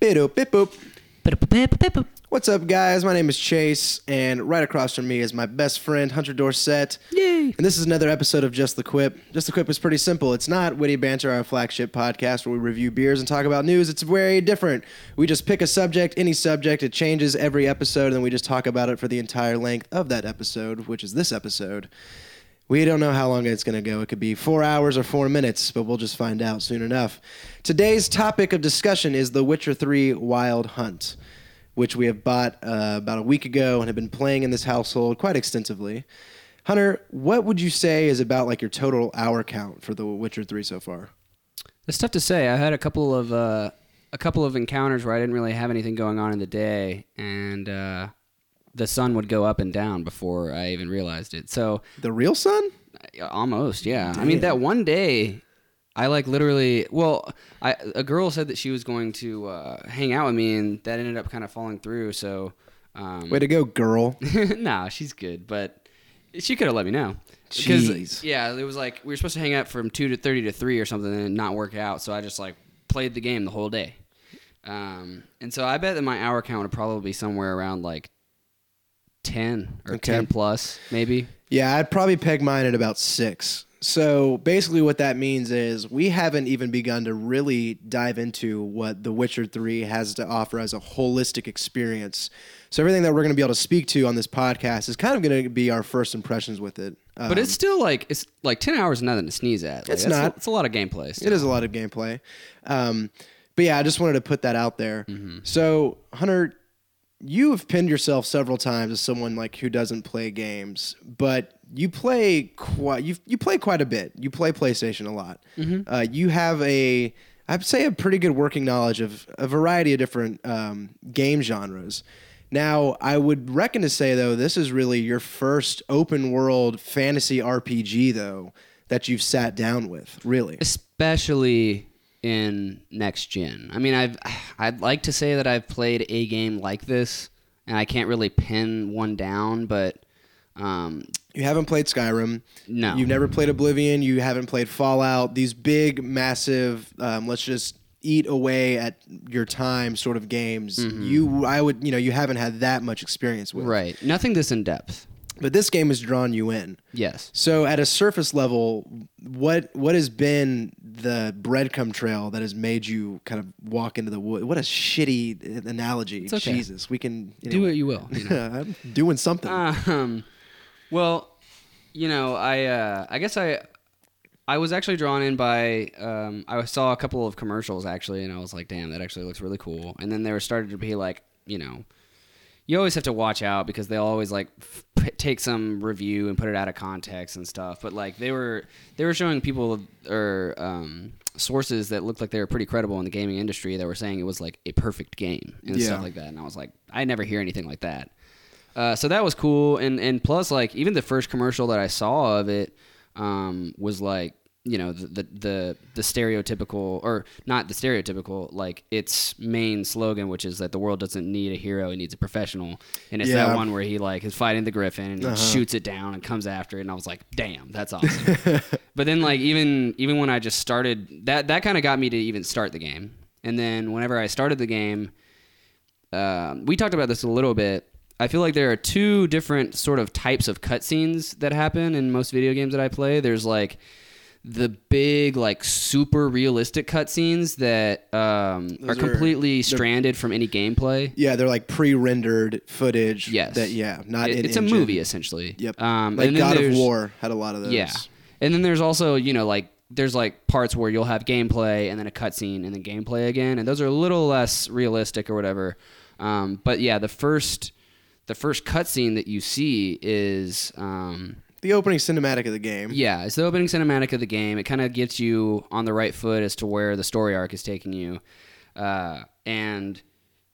What's up, guys? My name is Chase, and right across from me is my best friend, Hunter Dorsett. Yay! And this is another episode of Just the Quip. Just the Quip is pretty simple. It's not Witty Banter, our flagship podcast where we review beers and talk about news. It's very different. We just pick a subject, any subject. It changes every episode, and then we just talk about it for the entire length of that episode, which is this episode. We don't know how long it's going to go. It could be 4 hours or 4 minutes, but we'll just find out soon enough. Today's topic of discussion is The Witcher 3 Wild Hunt, which we have bought about a week ago and have been playing in this household quite extensively. Hunter, what would you say is about like your total hour count for The Witcher 3 so far? It's tough to say. I had a couple of encounters where I didn't really have anything going on in the day, and the sun would go up and down before I even realized it. So the real sun? Almost, yeah. Damn. I mean, that one day, I a girl said that she was going to hang out with me, and that ended up kind of falling through. So, way to go, girl. Nah, she's good, but she could have let me know. Jeez. Because, yeah, it was like we were supposed to hang out from 2 to 3 or something, and it not work out. So I just like played the game the whole day, and so I bet that my hour count would probably be somewhere around like 10 or 10 plus, maybe. Yeah, I'd probably peg mine at about 6. So basically what that means is we haven't even begun to really dive into what The Witcher 3 has to offer as a holistic experience. So everything that we're going to be able to speak to on this podcast is kind of going to be our first impressions with it. But it's still like 10 hours is nothing to sneeze at. Like, it's not. It's a lot of gameplay. Still. It is a lot of gameplay. But yeah, I just wanted to put that out there. Mm-hmm. So Hunter, you have pinned yourself several times as someone like who doesn't play games, but you play quite a bit. You play PlayStation a lot. Mm-hmm. You have I'd say a pretty good working knowledge of a variety of different game genres. Now, I would reckon to say though, this is really your first open world fantasy RPG though that you've sat down with, really, especially in next gen. I mean, I'd like to say that I've played a game like this, and I can't really pin one down, but you haven't played Skyrim. No. You've never played Oblivion. You haven't played Fallout. These big, massive, let's just eat away at your time sort of games. Mm-hmm. You haven't had that much experience with. Right. Nothing this in depth. But this game has drawn you in. Yes. So at a surface level, what has been the breadcrumb trail that has made you kind of walk into the wood? What a shitty analogy. It's okay. Jesus, we can do what you will. You know. I'm doing something. Well, you know, I guess I was actually drawn in by I saw a couple of commercials actually, and I was like, damn, that actually looks really cool. And then there started to be like, you know, you always have to watch out because they'll always like take some review and put it out of context and stuff. But like they were showing people or sources that looked like they were pretty credible in the gaming industry that were saying it was like a perfect game and stuff like that. And I was like, I never hear anything like that. So that was cool. And plus like even the first commercial that I saw of it was like, you know, the stereotypical, or not the stereotypical, like its main slogan, which is that the world doesn't need a hero, it needs a professional. And it's that one where he like is fighting the griffin and he shoots it down and comes after it. And I was like, damn, that's awesome. But then like even when I just started, that kind of got me to even start the game. And then whenever I started the game, we talked about this a little bit. I feel like there are two different sort of types of cutscenes that happen in most video games that I play. There's like the big, like, super realistic cutscenes that are completely stranded from any gameplay. Yeah, they're like pre-rendered footage. Yes. It's a movie, essentially. Yep. Like God of War had a lot of those. Yeah. And then there's also, you know, like, there's like parts where you'll have gameplay and then a cutscene and then gameplay again. And those are a little less realistic or whatever. But yeah, the first cutscene that you see is the opening cinematic of the game. Yeah, it's the opening cinematic of the game. It kind of gets you on the right foot as to where the story arc is taking you. And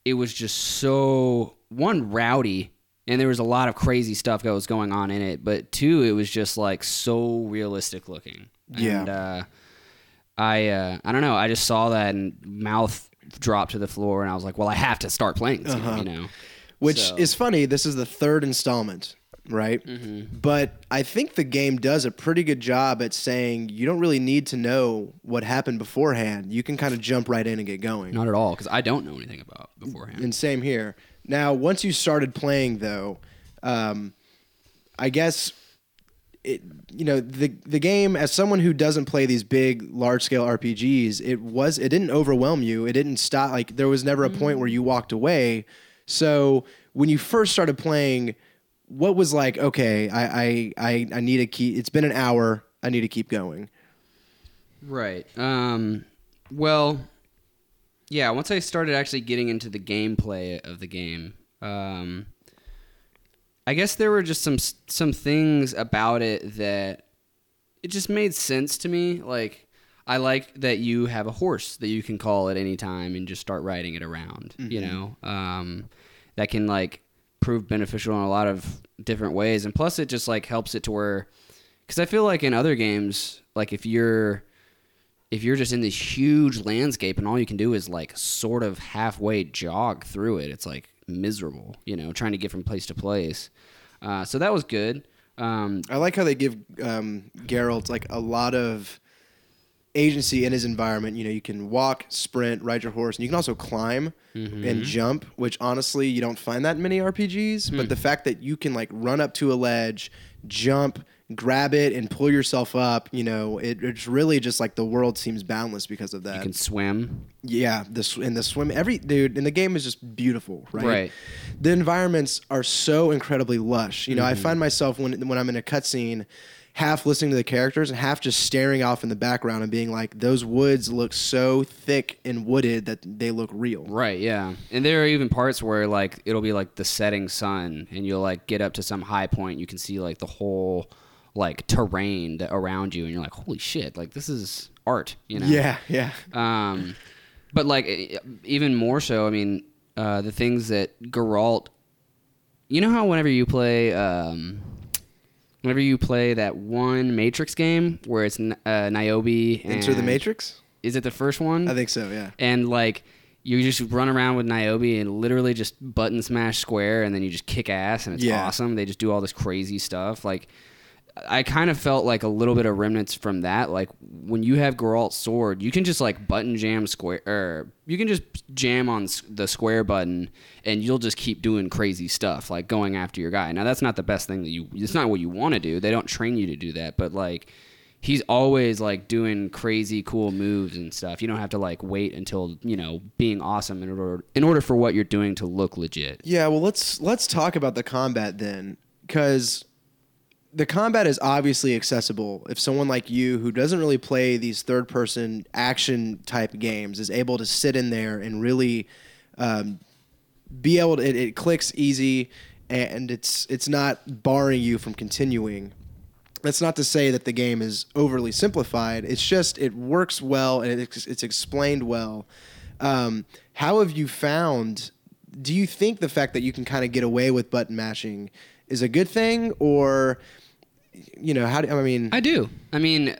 it was just so, one, rowdy, and there was a lot of crazy stuff that was going on in it. But two, it was just like so realistic looking. Yeah. And I don't know, I just saw that and mouth dropped to the floor, and I was like, well, I have to start playing this game, you know? Which is funny. This is the third installment right? Mm-hmm. But I think the game does a pretty good job at saying you don't really need to know what happened beforehand. You can kind of jump right in and get going. Not at all, because I don't know anything about beforehand. And same here. Now, once you started playing, though, I guess... The game, as someone who doesn't play these big, large-scale RPGs, it didn't overwhelm you. It didn't stop. Like, there was never a point where you walked away. So when you first started playing, what was like, okay, I need to keep... It's been an hour. I need to keep going. Right. Well, yeah, once I started actually getting into the gameplay of the game... I guess there were just some things about it that it just made sense to me. Like, I like that you have a horse that you can call at any time and just start riding it around, mm-hmm. you know? That can, like, prove beneficial in a lot of different ways. And plus, it just, like, helps it to where... Because I feel like in other games, like, if you're just in this huge landscape and all you can do is, like, sort of halfway jog through it, it's, like, miserable, you know, trying to get from place to place. So that was good. I like how they give Geralt like a lot of agency in his environment. You know, you can walk, sprint, ride your horse, and you can also climb mm-hmm. and jump, which honestly you don't find that in many RPGs. But the fact that you can like run up to a ledge, jump, grab it, and pull yourself up, you know, it's really just like the world seems boundless because of that. You can swim. Yeah, and the game is just beautiful, right? Right. The environments are so incredibly lush. You know, I find myself when I'm in a cutscene, half listening to the characters and half just staring off in the background and being like, those woods look so thick and wooded that they look real. Right, yeah. And there are even parts where like it'll be like the setting sun and you'll like get up to some high point, you can see like the whole like terrain around you and you're like, holy shit, like this is art, you know? Yeah. But like even more so, I mean, the things that Geralt, you know how whenever you play that one Matrix game where it's Niobe and... Enter the Matrix? Is it the first one? I think so, yeah. And like you just run around with Niobe and literally just button smash square and then you just kick ass and it's awesome. They just do all this crazy stuff. Like, I kind of felt like a little bit of remnants from that. Like when you have Geralt's sword, you can just like button jam square, or you can just jam on the square button and you'll just keep doing crazy stuff, like going after your guy. Now that's not the best thing it's not what you want to do. They don't train you to do that, but like he's always like doing crazy cool moves and stuff. You don't have to like wait until, you know, being awesome in order for what you're doing to look legit. Yeah. Well, let's talk about the combat then. 'Cause the combat is obviously accessible if someone like you who doesn't really play these third-person action-type games is able to sit in there and really be able to... It clicks easy, and it's not barring you from continuing. That's not to say that the game is overly simplified. It's just it works well, and it's explained well. How have you found... Do you think the fact that you can kind of get away with button mashing is a good thing, or... You know, I do. I mean,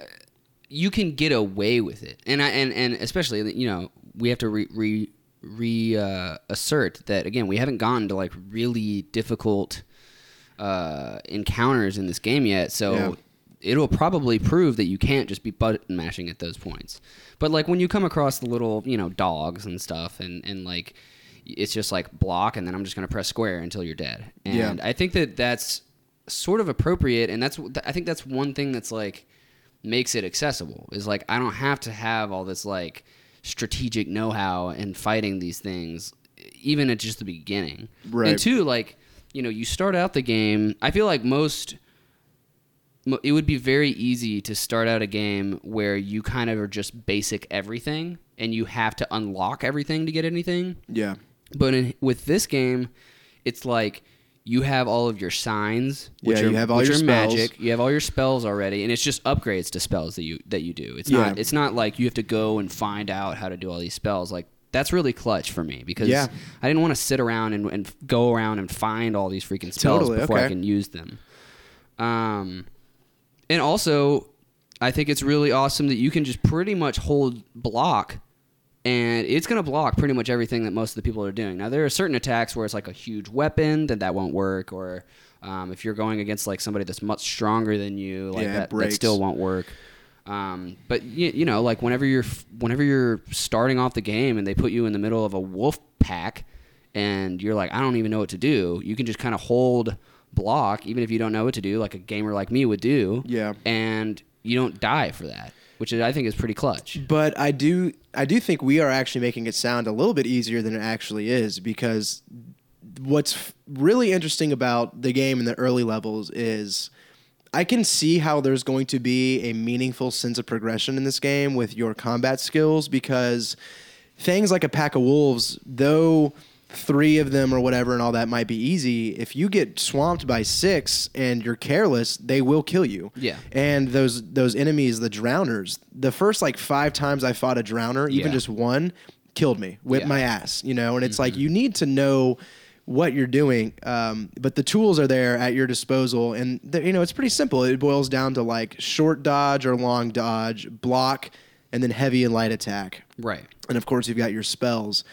you can get away with it. And especially, you know, we have to assert that, again, we haven't gotten to, like, really difficult encounters in this game yet. So it'll probably prove that you can't just be button mashing at those points. But, like, when you come across the little, you know, dogs and stuff and like... It's just like block, and then I'm just going to press square until you're dead. And I think that's sort of appropriate, and I think that's one thing that's like makes it accessible. Is like I don't have to have all this like strategic know-how in fighting these things, even at just the beginning. Right. And two, like, you know, you start out the game. I feel like it would be very easy to start out a game where you kind of are just basic everything, and you have to unlock everything to get anything. Yeah. But with this game, it's like you have all of your signs, which are magic. You have all your spells already, and it's just upgrades to spells that you do. It's not. It's not like you have to go and find out how to do all these spells. Like that's really clutch for me because I didn't want to sit around and go around and find all these freaking spells before I can use them. And also, I think it's really awesome that you can just pretty much hold block And it's going to block pretty much everything that most of the people are doing. Now, there are certain attacks where it's like a huge weapon, then that won't work. Or if you're going against like somebody that's much stronger than you, like that still won't work. But, you know, like whenever you're starting off the game and they put you in the middle of a wolf pack and you're like, I don't even know what to do, you can just kind of hold block, even if you don't know what to do, like a gamer like me would do. Yeah. And you don't die for that, which I think is pretty clutch. But I do think we are actually making it sound a little bit easier than it actually is, because what's really interesting about the game in the early levels is I can see how there's going to be a meaningful sense of progression in this game with your combat skills, because things like a pack of wolves, though 3 of them or whatever and all that might be easy, if you get swamped by 6 and you're careless, they will kill you. Yeah. And those enemies, the drowners, the first like 5 times I fought a drowner, even just one, killed me, whipped my ass, you know? And it's like, you need to know what you're doing, but the tools are there at your disposal. And, you know, it's pretty simple. It boils down to like short dodge or long dodge, block, and then heavy and light attack. Right. And of course, you've got your spells.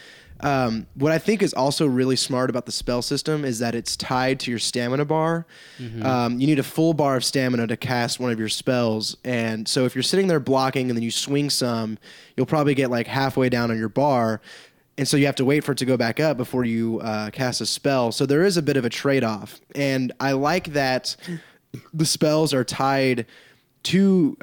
What I think is also really smart about the spell system is that it's tied to your stamina bar. Mm-hmm. You need a full bar of stamina to cast one of your spells. And so if you're sitting there blocking and then you swing some, you'll probably get like halfway down on your bar. And so you have to wait for it to go back up before you cast a spell. So there is a bit of a trade-off. And I like that the spells are tied to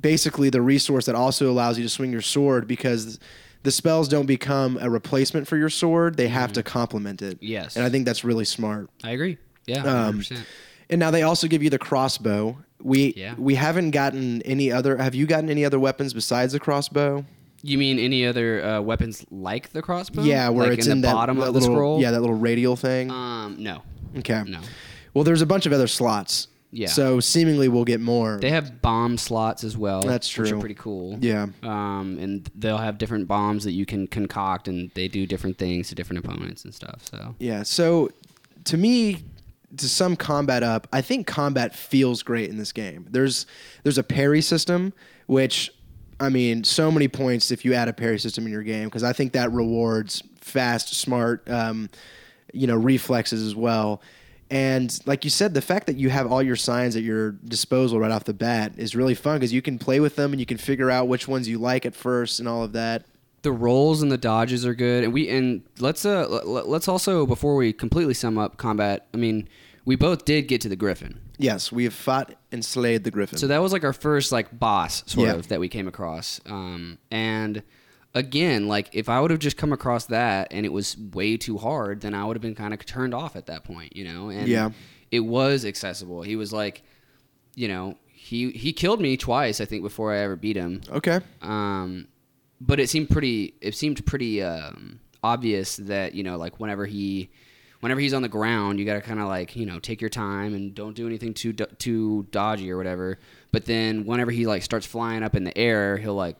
basically the resource that also allows you to swing your sword, because the spells don't become a replacement for your sword. They have to complement it. Yes. And I think that's really smart. I agree. Yeah, 100%. And now they also give you the crossbow. We haven't gotten any other... Have you gotten any other weapons besides the crossbow? You mean any other weapons like the crossbow? Yeah, where like it's in the bottom of the scroll? Yeah, that little radial thing? No. Okay. No. Well, there's a bunch of other slots. Yeah. So seemingly we'll get more. They have bomb slots as well. That's true. Which are pretty cool. Yeah. And they'll have different bombs that you can concoct, and they do different things to different opponents and stuff. So yeah. So to me, to sum combat up, I think combat feels great in this game. There's a parry system, which, I mean, so many points if you add a parry system in your game, because I think that rewards fast, smart, reflexes as well. And like you said, the fact that you have all your signs at your disposal right off the bat is really fun, because you can play with them and you can figure out which ones you like at first and all of that. The rolls and the dodges are good, and let's also, before we completely sum up combat, I mean, we both did get to the Griffin. Yes, we have fought and slayed the Griffin. So that was like our first like boss sort of that we came across, and. Again, like if I would have just come across that and it was way too hard, then I would have been kind of turned off at that point, you know? And it was accessible. He was like, you know, he killed me twice, I think, before I ever beat him. Okay. But it seemed pretty obvious that, you know, like whenever he's on the ground, you got to kind of like, you know, take your time and don't do anything too dodgy or whatever. But then whenever he like starts flying up in the air, he'll like,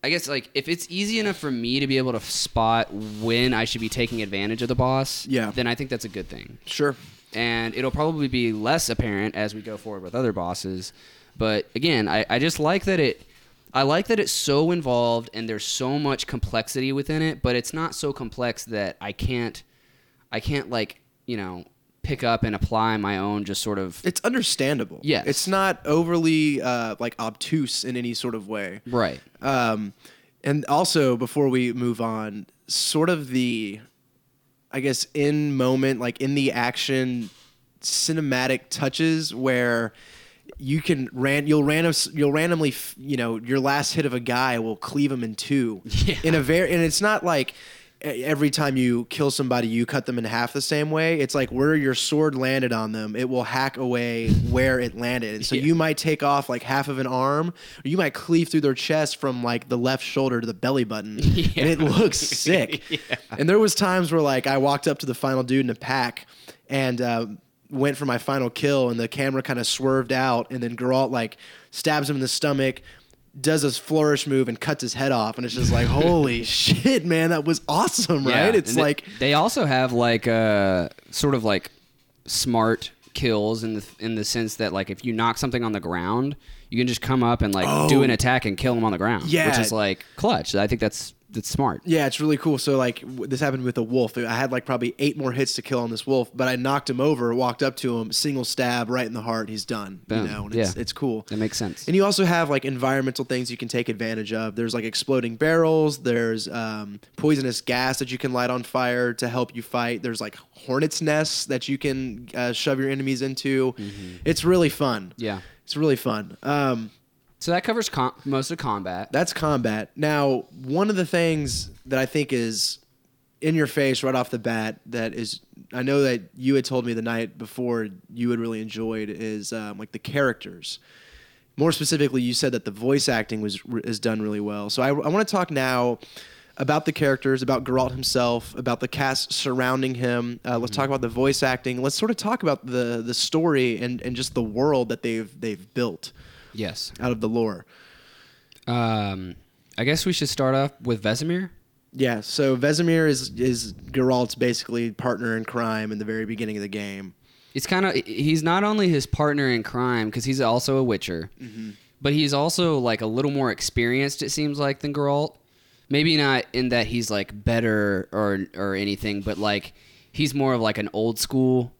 I guess, like, if it's easy enough for me to be able to spot when I should be taking advantage of the boss, then I think that's a good thing. Sure. And it'll probably be less apparent as we go forward with other bosses. But, again, I just like that it's so involved and there's so much complexity within it, but it's not so complex that I can't like, you know, pick up and apply my own just sort of... It's understandable. Yes. It's not overly, like, obtuse in any sort of way. Right. And also, before we move on, sort of the, I guess, in-moment, like, in-the-action cinematic touches where... You'll randomly, you know, your last hit of a guy will cleave him in two. Yeah. And it's not like every time you kill somebody, you cut them in half the same way. It's like where your sword landed on them, it will hack away where it landed. And so you might take off like half of an arm, or you might cleave through their chest from like the left shoulder to the belly button. Yeah. And it looks sick. Yeah. And there was times where like I walked up to the final dude in a pack and, went for my final kill, and the camera kind of swerved out, and then Geralt like stabs him in the stomach, does his flourish move, and cuts his head off, and it's just like, holy shit, man, that was awesome, right? Yeah. It's and like... They also have like a sort of like smart kills in the sense that, like, if you knock something on the ground, you can just come up and, like, do an attack and kill them on the ground. Yeah. Which is, like, clutch. I think that's smart. Yeah, it's really cool. So, like, this happened with a wolf. I had, like, probably 8 more hits to kill on this wolf, but I knocked him over, walked up to him, single stab right in the heart, he's done. Boom. You know, and it's cool. That makes sense. And you also have, like, environmental things you can take advantage of. There's, like, exploding barrels. There's poisonous gas that you can light on fire to help you fight. There's, like, hornet's nests that you can shove your enemies into. Mm-hmm. It's really fun. Yeah. It's really fun. So that covers most of combat. That's combat. Now, one of the things that I think is in your face right off the bat that is, I know that you had told me the night before you had really enjoyed is like the characters. More specifically, you said that the voice acting is done really well. So I want to talk now about the characters, about Geralt himself, about the cast surrounding him. Let's talk about the voice acting. Let's sort of talk about the story and just the world that they've built. Yes. Out of the lore. I guess we should start off with Vesemir. Yeah, so Vesemir is Geralt's basically partner in crime in the very beginning of the game. It's kind of, he's not only his partner in crime, because he's also a witcher, but he's also like a little more experienced, it seems like, than Geralt. Maybe not in that he's like better or anything, but like he's more of like an old school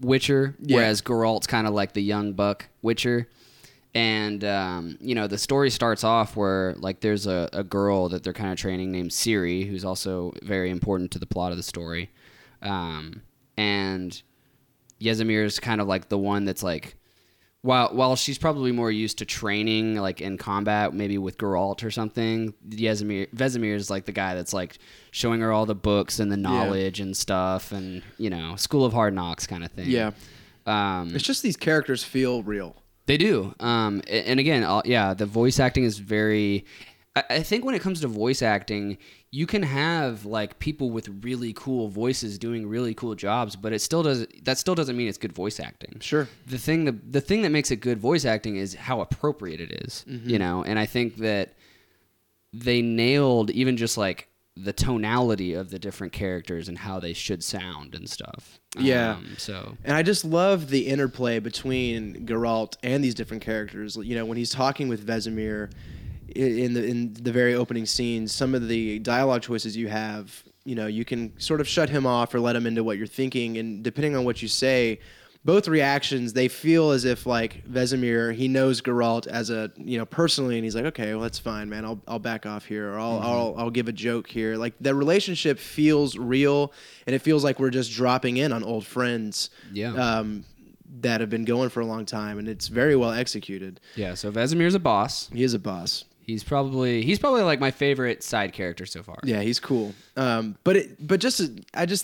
witcher, whereas Geralt's kind of like the young buck witcher. And, you know, the story starts off where, like, there's a girl that they're kind of training named Ciri, who's also very important to the plot of the story. And Vesemir is kind of, like, the one that's, like, while she's probably more used to training, like, in combat, maybe with Geralt or something, Vesemir is, like, the guy that's, like, showing her all the books and the knowledge and stuff and, you know, School of Hard Knocks kind of thing. Yeah. It's just these characters feel real. They do. And again, the voice acting is very... I think when it comes to voice acting, you can have like people with really cool voices doing really cool jobs, but that still doesn't mean it's good voice acting. Sure. The thing that makes it good voice acting is how appropriate it is, you know? And I think that they nailed even just like the tonality of the different characters and how they should sound and stuff. Yeah. And I just love the interplay between Geralt and these different characters. You know, when he's talking with Vesemir in the very opening scenes, some of the dialogue choices you have, you know, you can sort of shut him off or let him into what you're thinking. And depending on what you say, both reactions, they feel as if like Vesemir, he knows Geralt as a, you know, personally, and he's like, okay, well that's fine, man. I'll back off here, or I'll give a joke here. Like the relationship feels real, and it feels like we're just dropping in on old friends, that have been going for a long time, and it's very well executed. Yeah. So Vesemir's a boss. He is a boss. He's probably like my favorite side character so far. Yeah, he's cool. I just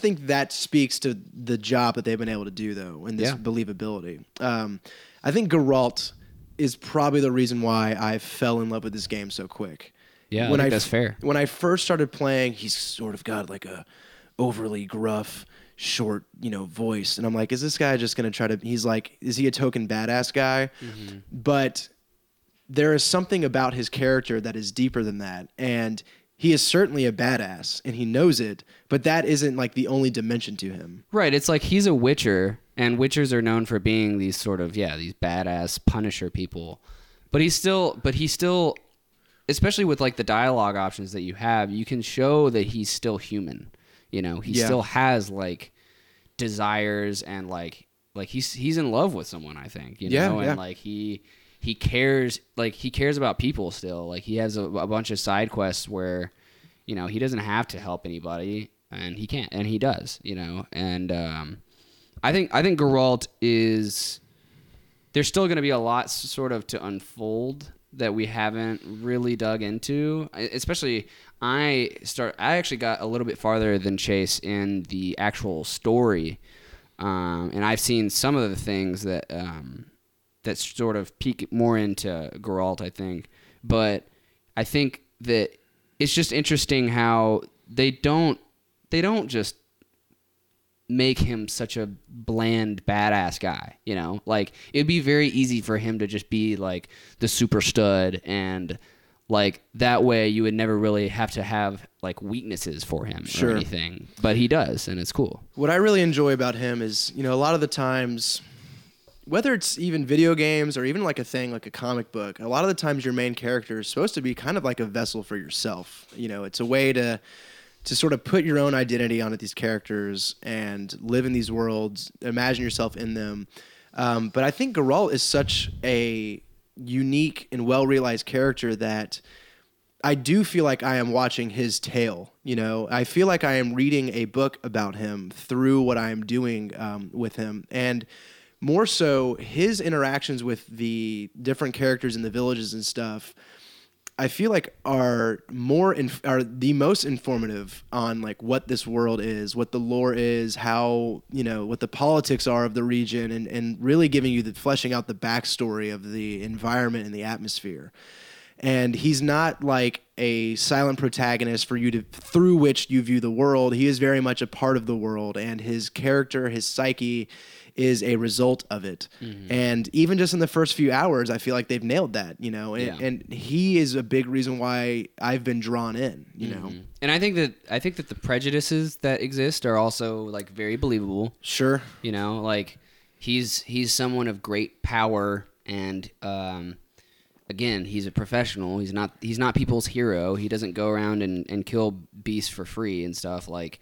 think that speaks to the job that they've been able to do though, and this believability. I think Geralt is probably the reason why I fell in love with this game so quick. Yeah, I think that's fair. When I first started playing, he's sort of got like a overly gruff, short, you know, voice, and I'm like, is this guy just gonna try to? He's like, is he a token badass guy? Mm-hmm. But there is something about his character that is deeper than that. And he is certainly a badass and he knows it, but that isn't like the only dimension to him. Right. It's like he's a witcher, and witchers are known for being these sort of, these badass punisher people. But he still, especially with like the dialogue options that you have, you can show that he's still human. You know, he still has like desires and like he's in love with someone, I think, you know, and like he cares about people still. Like he has a bunch of side quests where, you know, he doesn't have to help anybody, and he can't, and he does, you know. And I think Geralt is, there's still going to be a lot sort of to unfold that we haven't really dug into. Especially I actually got a little bit farther than Chase in the actual story. And I've seen some of the things that that sort of peek more into Geralt, I think. But I think that it's just interesting how they don't just make him such a bland badass guy, you know? Like it'd be very easy for him to just be like the super stud, and like that way you would never really have to have like weaknesses for him or anything. But he does, and it's cool. What I really enjoy about him is, you know, a lot of the times whether it's even video games or even like a thing like a comic book, a lot of the times your main character is supposed to be kind of like a vessel for yourself. You know, it's a way to sort of put your own identity onto these characters and live in these worlds, imagine yourself in them. But I think Geralt is such a unique and well-realized character that I do feel like I am watching his tale. You know, I feel like I am reading a book about him through what I am doing with him. And more so, his interactions with the different characters in the villages and stuff, I feel like are the most informative on like what this world is, what the lore is, how, you know, what the politics are of the region, and really giving you the fleshing out the backstory of the environment and the atmosphere. And he's not like a silent protagonist for you to through which you view the world. He is very much a part of the world, and his character, his psyche is a result of it. Mm-hmm. And even just in the first few hours, I feel like they've nailed that, you know, and he is a big reason why I've been drawn in, you mm-hmm. know? And I think that the prejudices that exist are also like very believable. Sure. You know, like he's someone of great power, and, again, he's a professional. He's not people's hero. He doesn't go around and kill beasts for free and stuff. Like,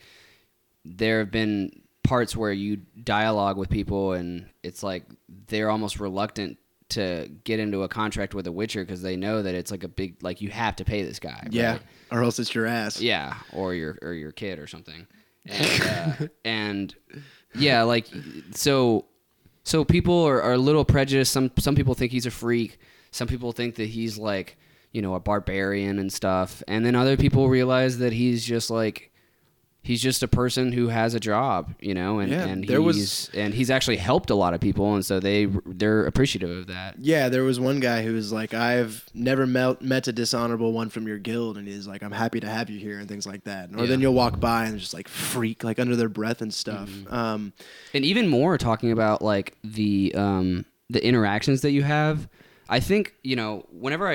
there have been parts where you dialogue with people and it's like they're almost reluctant to get into a contract with a Witcher because they know that it's like a big, like, you have to pay this guy, right? Yeah, or else it's your ass. Yeah, or your kid or something. And, and yeah, like so people are a little prejudiced. Some people think he's a freak. Some people think that he's like, you know, a barbarian and stuff, and then other people realize that he's just a person who has a job, you know, and he's actually helped a lot of people, and so they're appreciative of that. Yeah, there was one guy who was like, I've never met a dishonorable one from your guild, and he's like, I'm happy to have you here, and things like that. Or then you'll walk by and just like freak, like under their breath and stuff. Mm-hmm. And even more talking about like the interactions that you have. I think, you know, whenever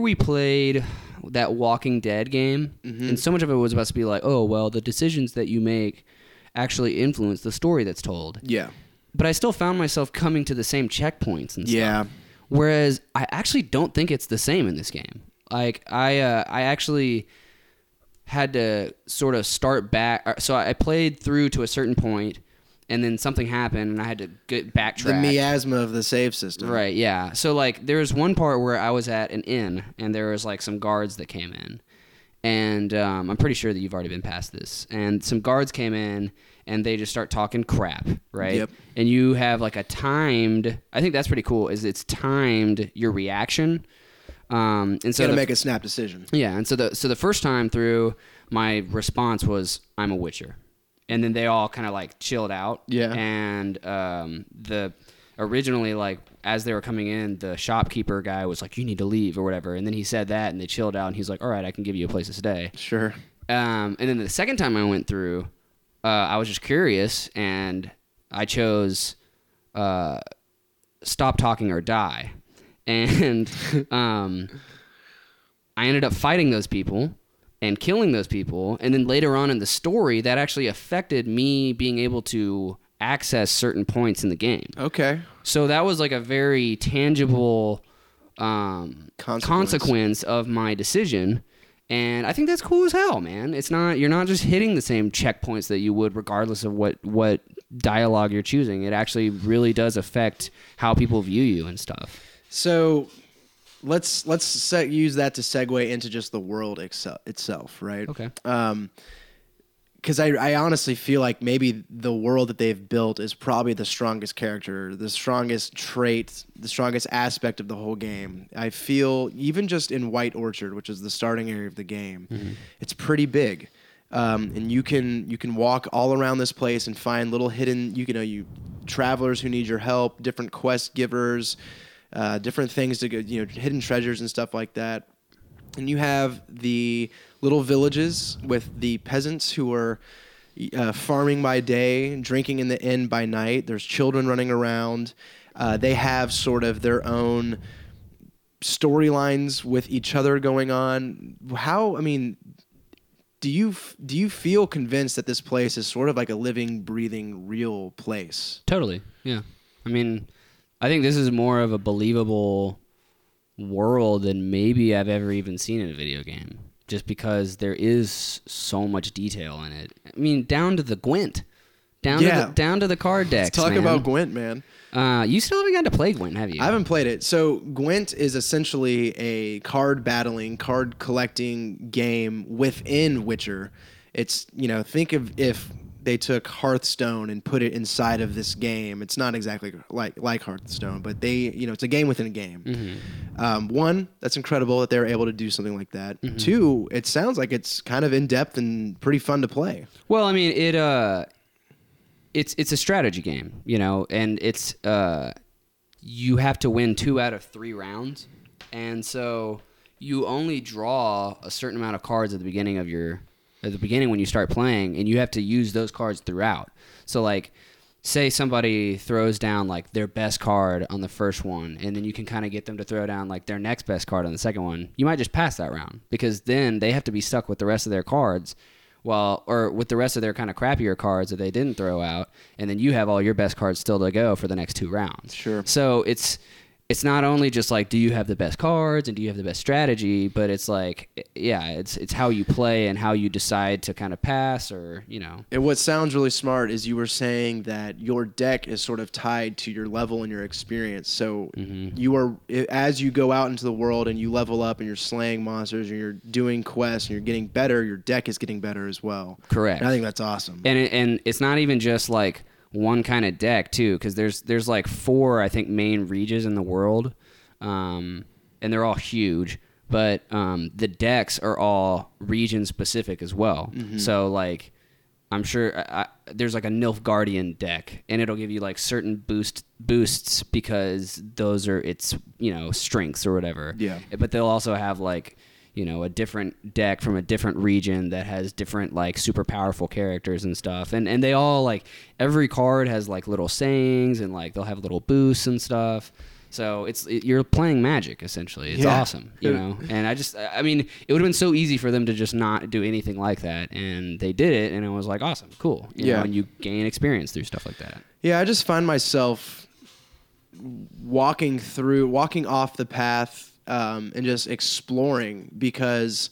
we played that Walking Dead game, mm-hmm. and so much of it was about to be like, oh, well, the decisions that you make actually influence the story that's told. Yeah. But I still found myself coming to the same checkpoints and stuff. Yeah. Whereas I actually don't think it's the same in this game. Like, I actually had to sort of start back. So I played through to a certain point, and then something happened, and I had to backtrack. The miasma of the save system. Right, yeah. So, like, there was one part where I was at an inn, and there was, like, some guards that came in. And I'm pretty sure that you've already been past this. And some guards came in, and they just start talking crap, right? Yep. And you have, like, a timed... I think that's pretty cool, is it's timed your reaction. And so you gotta make a snap decision. Yeah, and so the first time through, my response was, I'm a Witcher. And then they all kind of like chilled out. Yeah. And originally, like, as they were coming in, the shopkeeper guy was like, you need to leave or whatever. And then he said that and they chilled out and he's like, all right, I can give you a place to stay. Sure. And then the second time I went through, I was just curious and I chose stop talking or die. And I ended up fighting those people and killing those people, and then later on in the story, that actually affected me being able to access certain points in the game. Okay. So that was like a very tangible consequence of my decision, and I think that's cool as hell, man. It's not, you're not just hitting the same checkpoints that you would regardless of what dialogue you're choosing. It actually really does affect how people view you and stuff. So... Let's use that to segue into just the world itself, right? Okay. Because I honestly feel like maybe the world that they've built is probably the strongest character, the strongest trait, the strongest aspect of the whole game. I feel even just in White Orchard, which is the starting area of the game, mm-hmm. it's pretty big. And you can walk all around this place and find little hidden, you travelers who need your help, different quest givers, different things to go, hidden treasures and stuff like that. And you have the little villages with the peasants who are farming by day, drinking in the inn by night. There's children running around. They have sort of their own storylines with each other going on. Do you feel convinced that this place is sort of like a living, breathing, real place? Totally, yeah. I mean, I think this is more of a believable world than maybe I've ever even seen in a video game, just because there is so much detail in it. I mean, down to the Gwent. Down to the card decks. Let's talk about Gwent, man. You still haven't gotten to play Gwent, have you? I haven't played it. So Gwent is essentially a card battling, card collecting game within Witcher. It's, you know, think of if they took Hearthstone and put it inside of this game. It's not exactly like Hearthstone, but they, you know, it's a game within a game. Mm-hmm. One, that's incredible that they're able to do something like that. Mm-hmm. Two, it sounds like it's kind of in depth and pretty fun to play. Well, I mean, It's a strategy game, you know, and it's you have to win 2 out of 3 rounds, and so you only draw a certain amount of cards at the beginning when you start playing, and you have to use those cards throughout. So like, say somebody throws down like their best card on the first one, and then you can kind of get them to throw down like their next best card on the second one. You might just pass that round because then they have to be stuck with the rest of their cards. Well, or with the rest of their kind of crappier cards that they didn't throw out, and then you have all your best cards still to go for the next 2 rounds. Sure. So it's not only just like, do you have the best cards and do you have the best strategy, but it's like, yeah, it's how you play and how you decide to kind of pass or, you know. And what sounds really smart is you were saying that your deck is sort of tied to your level and your experience. So mm-hmm. you are, as you go out into the world and you level up and you're slaying monsters and you're doing quests and you're getting better, your deck is getting better as well. Correct. And I think that's awesome. And it's not even just like one kind of deck too, because there's like 4 I think main regions in the world, and they're all huge, but the decks are all region specific as well. Mm-hmm. So like I'm sure there's like a Nilfgaardian deck, and it'll give you like certain boosts because those are its, you know, strengths or whatever. Yeah. But they'll also have like, you know, a different deck from a different region that has different like super powerful characters and stuff, and they all like, every card has like little sayings and like they'll have little boosts and stuff. So you're playing Magic essentially. It's awesome, you know. And I mean, it would have been so easy for them to just not do anything like that, and they did it, and it was like awesome, cool, you know, and you gain experience through stuff like that. Yeah, I just find myself walking off the path. And just exploring, because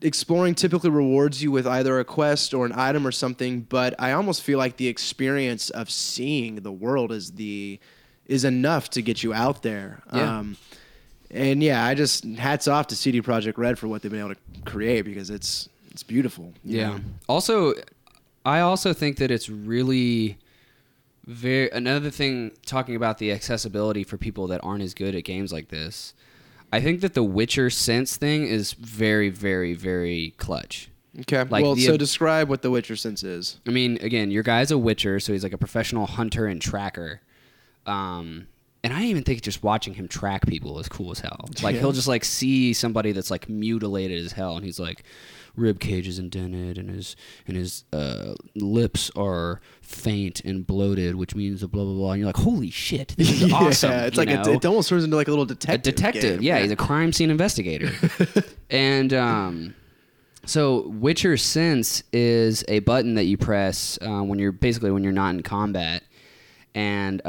exploring typically rewards you with either a quest or an item or something, but I almost feel like the experience of seeing the world is enough to get you out there. Yeah. And yeah, I just hats off to CD Projekt Red for what they've been able to create, because it's beautiful. Yeah. Know? Also, I also think that it's really... another thing, talking about the accessibility for people that aren't as good at games like this, I think that the Witcher Sense thing is very, very, very clutch. Okay. Like, well, so describe what the Witcher Sense is. I mean, again, your guy's a Witcher, so he's like a professional hunter and tracker. And I even think just watching him track people is cool as hell. Like, he'll just like see somebody that's like mutilated as hell, and he's like, rib cage is indented, and his lips are faint and bloated, which means blah blah blah. And you're like, holy shit, this is awesome. It's like it almost turns into like a little detective. A detective, game. Yeah. He's a crime scene investigator. And so Witcher Sense is a button that you press when you're not in combat. And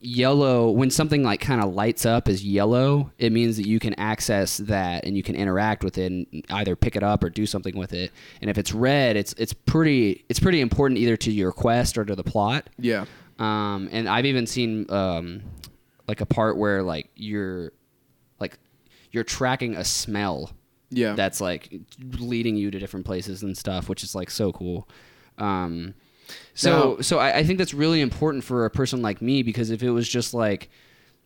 yellow, when something like kind of lights up as yellow, it means that you can access that and you can interact with it and either pick it up or do something with it. And if it's red, it's pretty important either to your quest or to the plot. Yeah. And I've even seen like a part where like you're tracking a smell. Yeah. That's like leading you to different places and stuff, which is like so cool. So I think that's really important for a person like me, because if it was just like,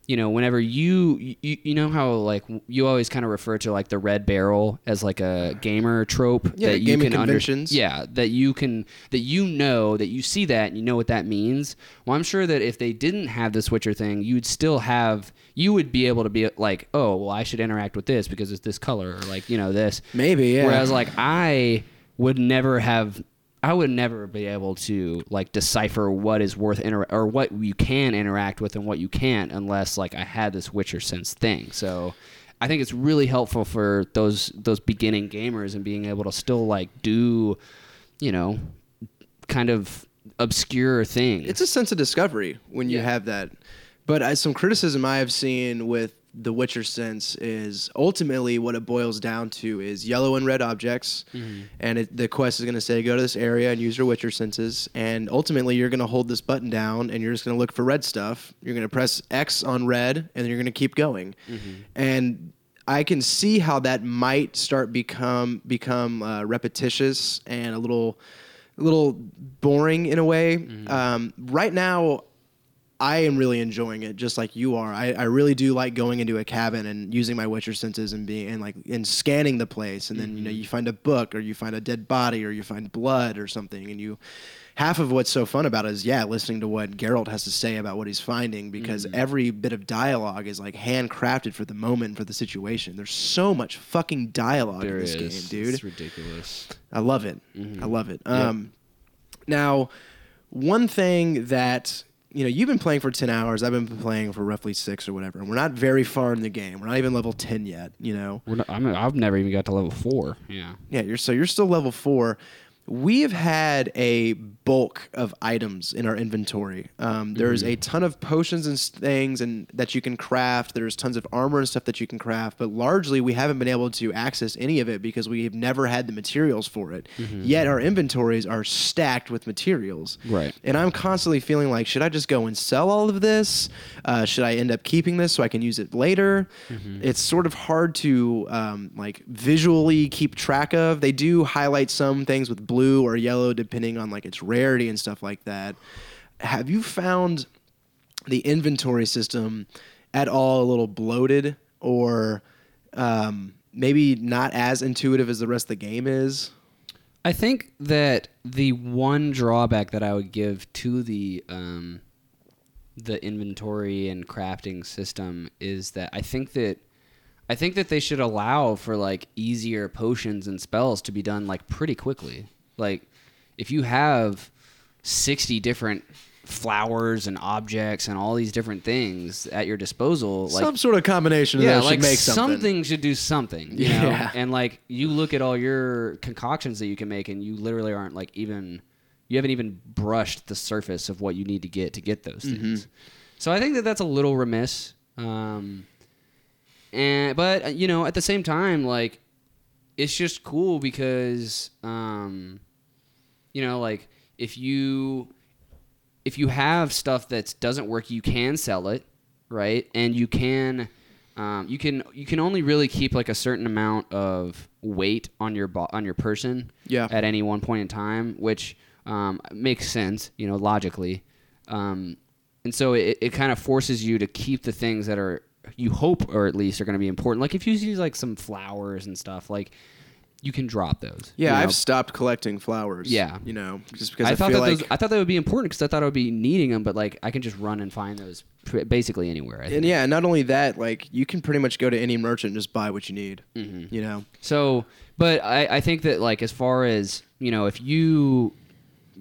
you know, whenever you know how like you always kind of refer to like the red barrel as like a gamer trope, that you can understand, that you see that and you know what that means. Well, I'm sure that if they didn't have this Witcher thing, you would be able to be like, oh, well, I should interact with this because it's this color, or like, you know, this. Maybe, yeah. Whereas like I would never be able to like decipher what is worth or what you can interact with and what you can't, unless like I had this Witcher Sense thing. So I think it's really helpful for those beginning gamers and being able to still like do, you know, kind of obscure things. It's a sense of discovery when you have that. But some criticism I have seen with The Witcher sense is ultimately what it boils down to is yellow and red objects, and the quest is going to say go to this area and use your Witcher senses, and ultimately you're going to hold this button down and you're just going to look for red stuff. You're going to press X on red and then you're going to keep going. And I can see how that might start become repetitious and a little boring in a way. Right now, I am really enjoying it, just like you are. I really do like going into a cabin and using my Witcher senses and scanning the place, and then you know you find a book or you find a dead body or you find blood or something, and you. Half of what's so fun about it is, listening to what Geralt has to say about what he's finding, because every bit of dialogue is like handcrafted for the moment and for the situation. There's so much fucking dialogue there in this game, dude. It's ridiculous. I love it. I love it. Now, one thing that, you know, you've been playing for 10 hours. I've been playing for roughly 6 or whatever. And we're not very far in the game. We're not even level 10 yet, you know. I've never even got to level 4. Yeah. Yeah, you're still level 4. We've had a bulk of items in our inventory. There's a ton of potions and things and that you can craft. There's tons of armor and stuff that you can craft. But largely, we haven't been able to access any of it because we have never had the materials for it. Yet our inventories are stacked with materials. Right. And I'm constantly feeling like, should I just go and sell all of this? Should I end up keeping this so I can use it later? It's sort of hard to visually keep track of. They do highlight some things with blue or yellow depending on like its rarity and stuff like that. Have you found the inventory system at all a little bloated or maybe not as intuitive as the rest of the game is? I think that the one drawback that I would give to the inventory and crafting system is that I think that they should allow for like easier potions and spells to be done like pretty quickly. Like, if you have 60 different flowers and objects and all these different things at your disposal, like some sort of combination of those should make something. Something should do something, you know? And like, you look at all your concoctions that you can make, and you literally aren't like you haven't even brushed the surface of what you need to get those things. So I think that that's a little remiss. But you know, at the same time, like, it's just cool because, you know, like if you have stuff that doesn't work, you can sell it, right? And you can only really keep like a certain amount of weight on your person at any one point in time, which makes sense, you know, logically. And so it kind of forces you to keep the things that are, you hope, or at least are going to be important. Like if you see like some flowers and stuff, like you can drop those. Yeah, you know? I've stopped collecting flowers. Yeah, you know, just because I thought that would be important because I thought I would be needing them, but like I can just run and find those basically anywhere. I think. And yeah, not only that, like you can pretty much go to any merchant and just buy what you need. You know. So, but I think that like as far as you know, if you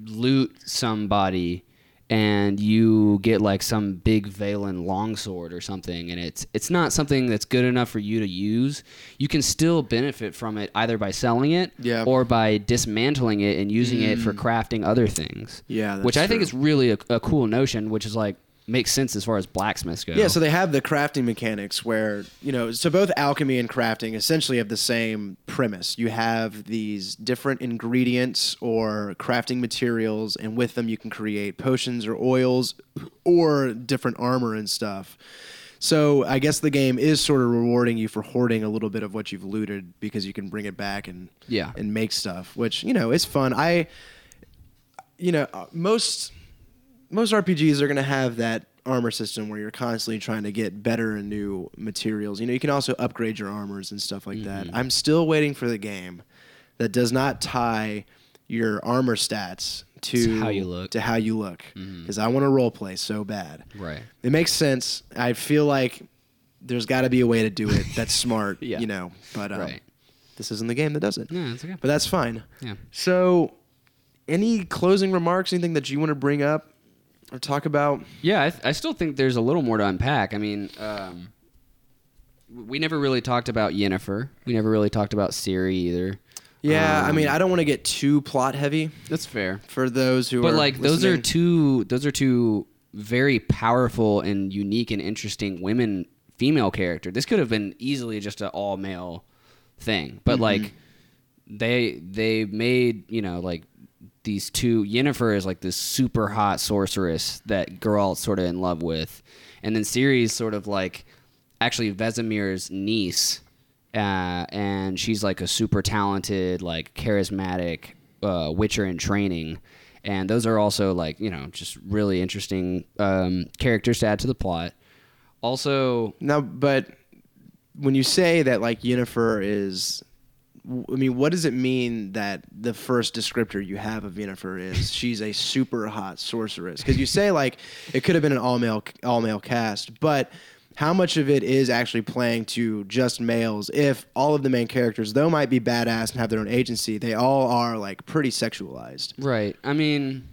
loot somebody and you get like some big Valen longsword or something, and it's not something that's good enough for you to use, you can still benefit from it either by selling it or by dismantling it and using it for crafting other things. Yeah, that's true. I think is really a cool notion, which is like makes sense as far as blacksmiths go. Yeah, so they have the crafting mechanics where, you know, so both alchemy and crafting essentially have the same premise. You have these different ingredients or crafting materials, and with them you can create potions or oils or different armor and stuff. So I guess the game is sort of rewarding you for hoarding a little bit of what you've looted because you can bring it back and make stuff, which, you know, is fun. Most RPGs are going to have that armor system where you're constantly trying to get better and new materials. You know, you can also upgrade your armors and stuff like that. I'm still waiting for the game that does not tie your armor stats to how you look. Because I want to roleplay so bad. Right. It makes sense. I feel like there's got to be a way to do it that's smart, you know. But this isn't the game that does it. Yeah, it's okay. But that's fine. Yeah. So any closing remarks, anything that you want to bring up? Or talk about? Yeah, I still think there's a little more to unpack. I mean, we never really talked about Yennefer. We never really talked about Ciri either. Yeah, I mean, I don't want to get too plot heavy. That's fair for those who. But like, those are two very powerful and unique and interesting women, female character. This could have been easily just an all male thing, but like, they made, you know, like these two. Yennefer is like this super hot sorceress that Geralt's sort of in love with, and then Ciri's sort of like actually Vesemir's niece. And she's like a super talented, like charismatic witcher in training. And those are also like, you know, just really interesting characters to add to the plot. Also... Now, but when you say that like Yennefer is... I mean, what does it mean that the first descriptor you have of Yennefer is she's a super hot sorceress? Because you say like it could have been an all-male cast, but... How much of it is actually playing to just males if all of the main characters, though might be badass and have their own agency, they all are like pretty sexualized. Right. I mean,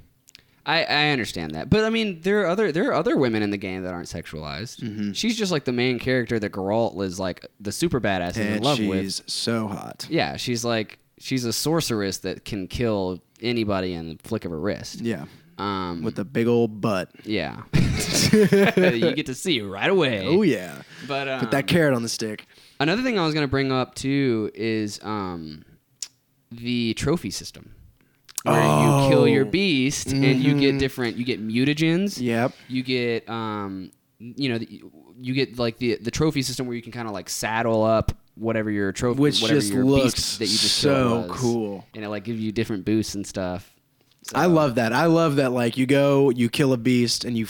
I understand that. But I mean, there are other women in the game that aren't sexualized. Mm-hmm. She's just like the main character that Geralt is like the super badass and in love with. She's so hot. Yeah, she's a sorceress that can kill anybody in the flick of her wrist. Yeah. With a big old butt. Yeah. You get to see right away. Oh, yeah. But put that carrot on the stick. Another thing I was going to bring up, too, is the trophy system. Where you kill your beast and you get different... You get mutagens. Yep. You get, you get, like, the trophy system where you can kind of, like, saddle up whatever your trophy... Which whatever just your looks beast that you just so cool. And it, like, gives you different boosts and stuff. So. I love that. Like you go, you kill a beast, and you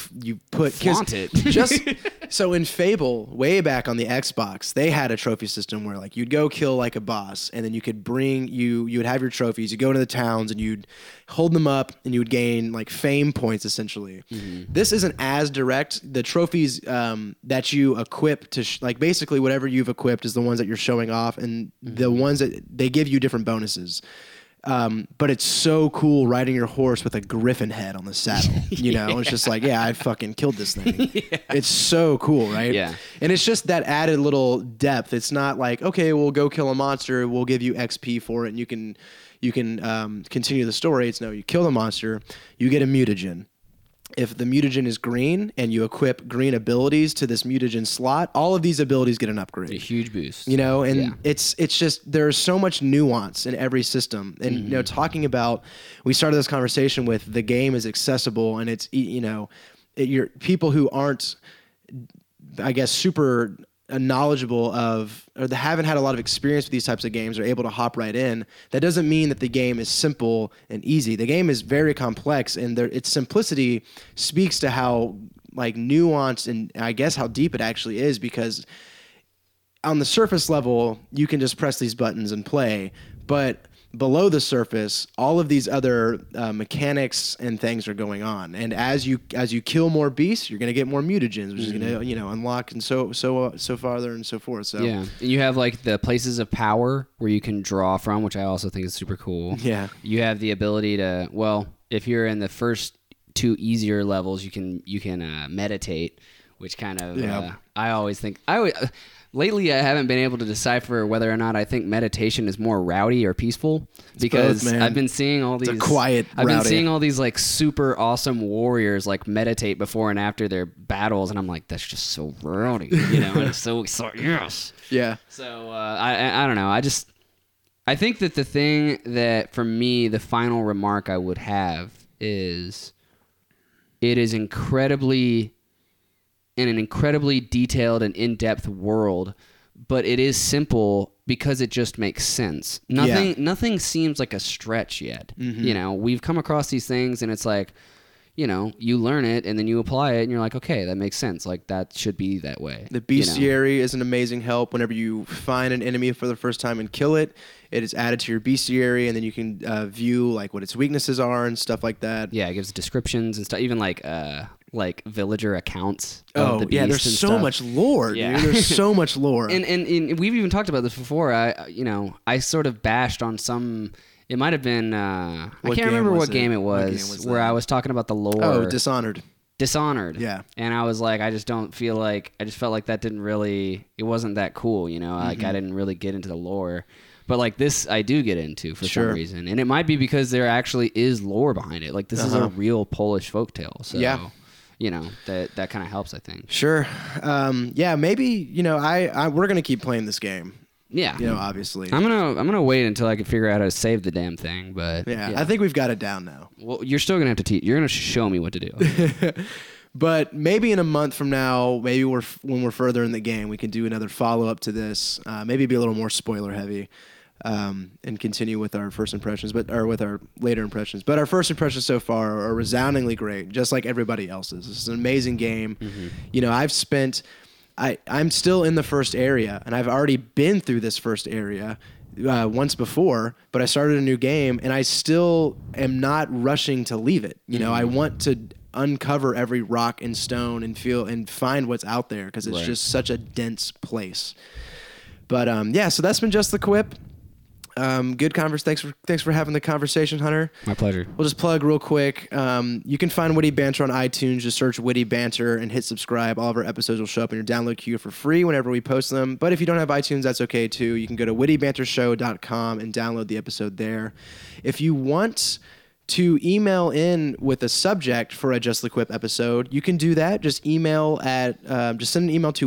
put flaunt it. Just so in Fable, way back on the Xbox, they had a trophy system where like you'd go kill like a boss, and then you could bring you would have your trophies. You go into the towns, and you'd hold them up, and you would gain like fame points essentially. Mm-hmm. This isn't as direct. The trophies that you equip to basically whatever you've equipped is the ones that you're showing off, and the ones that they give you different bonuses. But it's so cool riding your horse with a griffin head on the saddle, you know, It's just like, yeah, I fucking killed this thing. Yeah. It's so cool. Right. Yeah. And it's just that added little depth. It's not like, okay, we'll go kill a monster. We'll give you XP for it. And you can continue the story. It's no, you kill the monster, you get a mutagen. If the mutagen is green and you equip green abilities to this mutagen slot, all of these abilities get an upgrade. A huge boost. You know, and it's just, there's so much nuance in every system. And, you know, talking about, we started this conversation with the game is accessible and it's, you know, you're people who aren't, I guess, super knowledgeable of, or they haven't had a lot of experience with these types of games are able to hop right in. That doesn't mean that the game is simple and easy. The game is very complex, and its simplicity speaks to how like nuanced and I guess how deep it actually is, because on the surface level, you can just press these buttons and play, but below the surface, all of these other mechanics and things are going on. And as you kill more beasts, you're going to get more mutagens, which is going to, you know, unlock and so farther and so forth. So yeah, and you have like the places of power where you can draw from, which I also think is super cool. Yeah, you have the ability to if you're in the first two easier levels, you can meditate, which kind of I always think lately, I haven't been able to decipher whether or not I think meditation is more rowdy or peaceful, because both, I've been seeing all these quiet. I've been seeing all these like super awesome warriors like meditate before and after their battles, and I'm like, that's just so rowdy, you know? And it's so yes, yeah. So I don't know. I think that the thing that for me the final remark I would have is it is incredibly. In an incredibly detailed and in-depth world, but it is simple because it just makes sense. Nothing seems like a stretch yet. Mm-hmm. You know, we've come across these things and it's like, you know, you learn it and then you apply it and you're like, okay, that makes sense. Like that should be that way. The bestiary is an amazing help. Whenever you find an enemy for the first time and kill it, it is added to your bestiary, and then you can view like what its weaknesses are and stuff like that. Yeah, it gives descriptions and stuff. Even like villager accounts of the beast. Yeah, there's so much lore. Yeah. Dude. There's so much lore. And we've even talked about this before. I sort of bashed on some, it might have been I can't remember what game it was where I was talking about the lore. Oh, Dishonored. Dishonored. Yeah. And I was like, I just don't feel like, I just felt like that didn't really, it wasn't that cool, you know? Mm-hmm. Like, I didn't really get into the lore. But, like, this I do get into for some reason. And it might be because there actually is lore behind it. Like, this is a real Polish folktale. So, you know, that kind of helps, I think. Sure. Yeah, maybe, you know, we're going to keep playing this game. Yeah. You know, obviously. I'm gonna wait until I can figure out how to save the damn thing, but... Yeah, I think we've got it down now. Well, you're still gonna have to teach. You're gonna show me what to do. But maybe in a month from now, maybe when we're further in the game, we can do another follow-up to this, maybe be a little more spoiler-heavy, and continue with our first impressions, with our later impressions. But our first impressions so far are resoundingly great, just like everybody else's. This is an amazing game. Mm-hmm. You know, I've spent... I'm still in the first area, and I've already been through this first area once before, but I started a new game, and I still am not rushing to leave it. You know, I want to uncover every rock and stone and feel and find what's out there, because it's just such a dense place. But so that's been Just the Quip. Good converse. Thanks for having the conversation, Hunter. My pleasure. We'll just plug real quick. You can find Witty Banter on iTunes. Just search Witty Banter and hit subscribe. All of our episodes will show up in your download queue for free whenever we post them. But if you don't have iTunes, that's okay too. You can go to wittybantershow.com and download the episode there. If you want to email in with a subject for a Just the Quip episode, you can do that. Just send an email to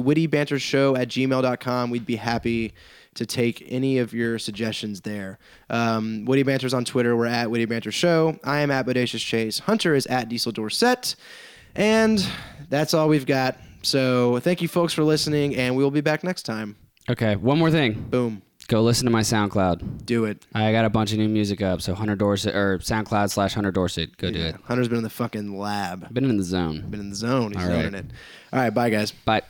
wittybantershow@gmail.com. We'd be happy to take any of your suggestions there. Witty Banter's on Twitter. We're at Witty Banter Show. I am at Bodacious Chase. Hunter is at Diesel Dorset. And that's all we've got. So thank you, folks, for listening, and we'll be back next time. Okay, one more thing. Boom. Go listen to my SoundCloud. Do it. I got a bunch of new music up, so Hunter Dorset, or SoundCloud/Hunter Dorset. Go do it. Hunter's been in the fucking lab. Been in the zone. He's doing it. All right, bye, guys. Bye.